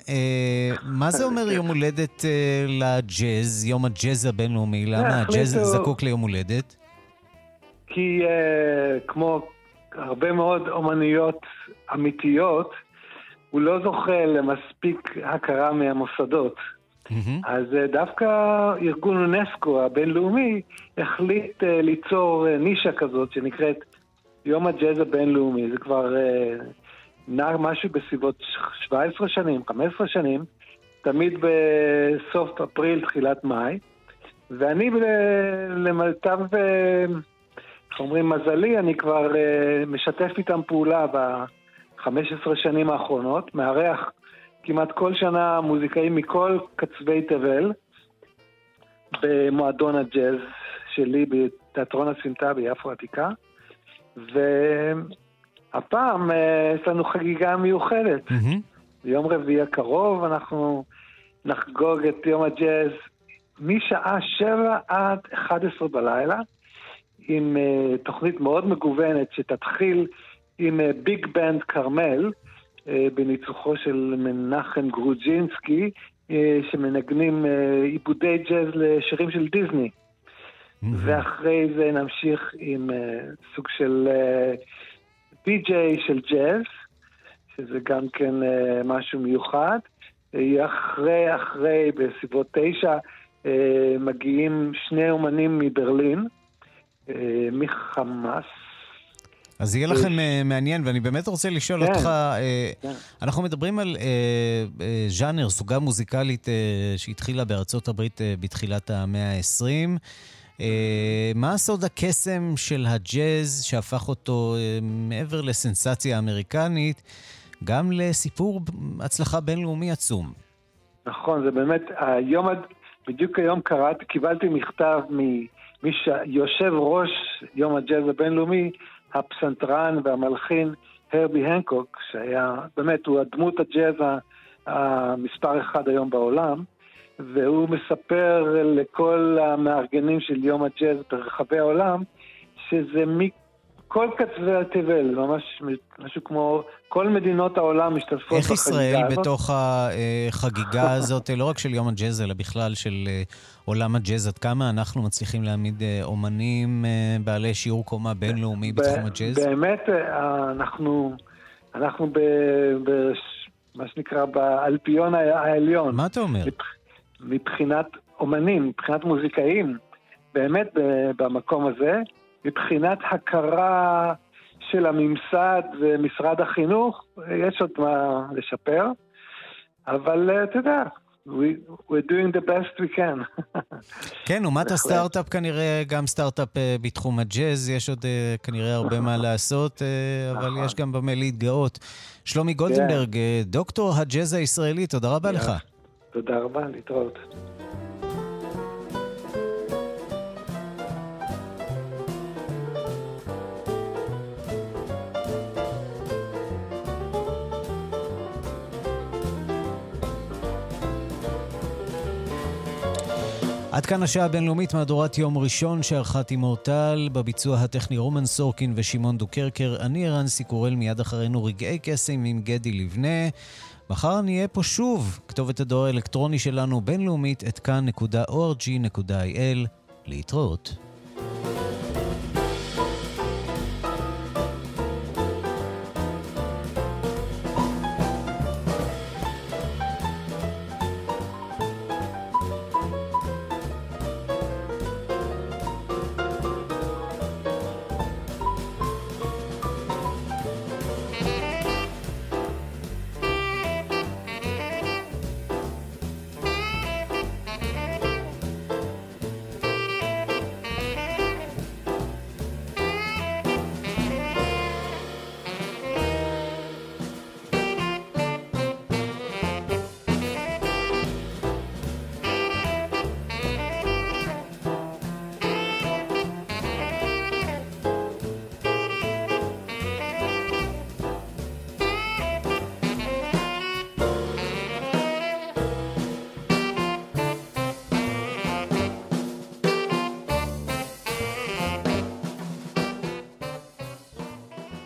מה זה אומר יום הולדת לג'אז, יום הג'אז הבינלאומי? למה הג'אז זקוק ליום הולדת? כי כמו הרבה מאוד אומנויות אמיתיות, הוא לא זוכה למספיק הכרה מהמוסדות. אז דווקא ארגון אונסקו הבינלאומי החליט ליצור נישה כזאת שנקראת יום הג'אז הבינלאומי. זה כבר נער משהו בסביבות 17 שנים, 15 שנים, תמיד בסוף אפריל, תחילת מאי. ואני למלטב, אומרים מזלי, אני כבר משתף איתם פעולה ב-15 שנים האחרונות, מארח כמעט כל שנה מוזיקאים מכל קצווי תבל במועדון הג'אז שלי בתיאטרון הסמטה ביפו עתיקה, והפעם יש לנו חגיגה מיוחדת. ביום רביעי הקרוב אנחנו נחגוג את יום הג'אז משעה 7 עד 11 בלילה, עם תוכנית מאוד מגוונת שתתחיל עם ביג בנד קרמל, בניצוחו של מנחם גרודז'ינסקי, שמנגנים עיבודי ג'אז לשירים של דיזני. ואחרי זה נמשיך עם סוג של די-ג'יי של ג'אז, שזה גם כן משהו מיוחד. אחרי, בסביבות 9, מגיעים שני אומנים מברלין, מחמאס. אז יהיה לכם מעניין, ואני באמת רוצה לשאול אותך, אנחנו מדברים על ז'אנר, סוגה מוזיקלית שהתחילה בארצות הברית בתחילת המאה ה-20. מה הסוד הקסם של הג'אז שהפך אותו מעבר לסנסציה האמריקנית, גם לסיפור הצלחה בינלאומי עצום? נכון, זה באמת, היום, בדיוק היום קראתי, קיבלתי מכתב ממי שיושב ראש יום הג'אז הבינלאומי, הפסנתרן והמלחין הרבי הנקוק, שהיה, באמת, הוא הדמות הג'אז המספר אחד היום בעולם, והוא מספר לכל המארגנים של יום הג'אז ברחבי העולם, שזה מכל קצווי התבל, ממש משהו כמו כל מדינות העולם משתתפות בחגיגה הזאת. איך ישראל בתוך החגיגה הזאת, לא רק של יום הג'אז, אלא בכלל של עולם הג'אז, עד כמה אנחנו מצליחים להעמיד אומנים בעלי שיעור קומה בינלאומי בתחום הג'אז? באמת, אנחנו מה שנקרא באלפיון העליון. מה אתה אומר? מבחינת אומנים, מבחינת מוזיקאים, באמת במקום הזה, מבחינת הכרה של הממסד ומשרד החינוך, יש עוד מה לשפר, אבל אתה יודע, we're doing the best we can. כן, ומת הסטארט-אפ כנראה, גם סטארט-אפ בתחום הג'אז, יש עוד כנראה הרבה מה לעשות, אבל יש גם במה להתגאות. שלומי גולדנברג, דוקטור הג'אז הישראלי, תודה רבה לך. תודה רבה, להתראות. עד כאן השעה הבינלאומית, מהדורת יום ראשון שערכת עם אורטל, בביצוע הטכני רומן סורקין ושמעון דוקרקר. אני ערן סיקורל, מיד אחרינו רגעי קסם עם גדי לבנה. מחר נהיה פה שוב. כתובת הדואר האלקטרוני שלנו בינלאומית, את כאן.org.il. להתראות.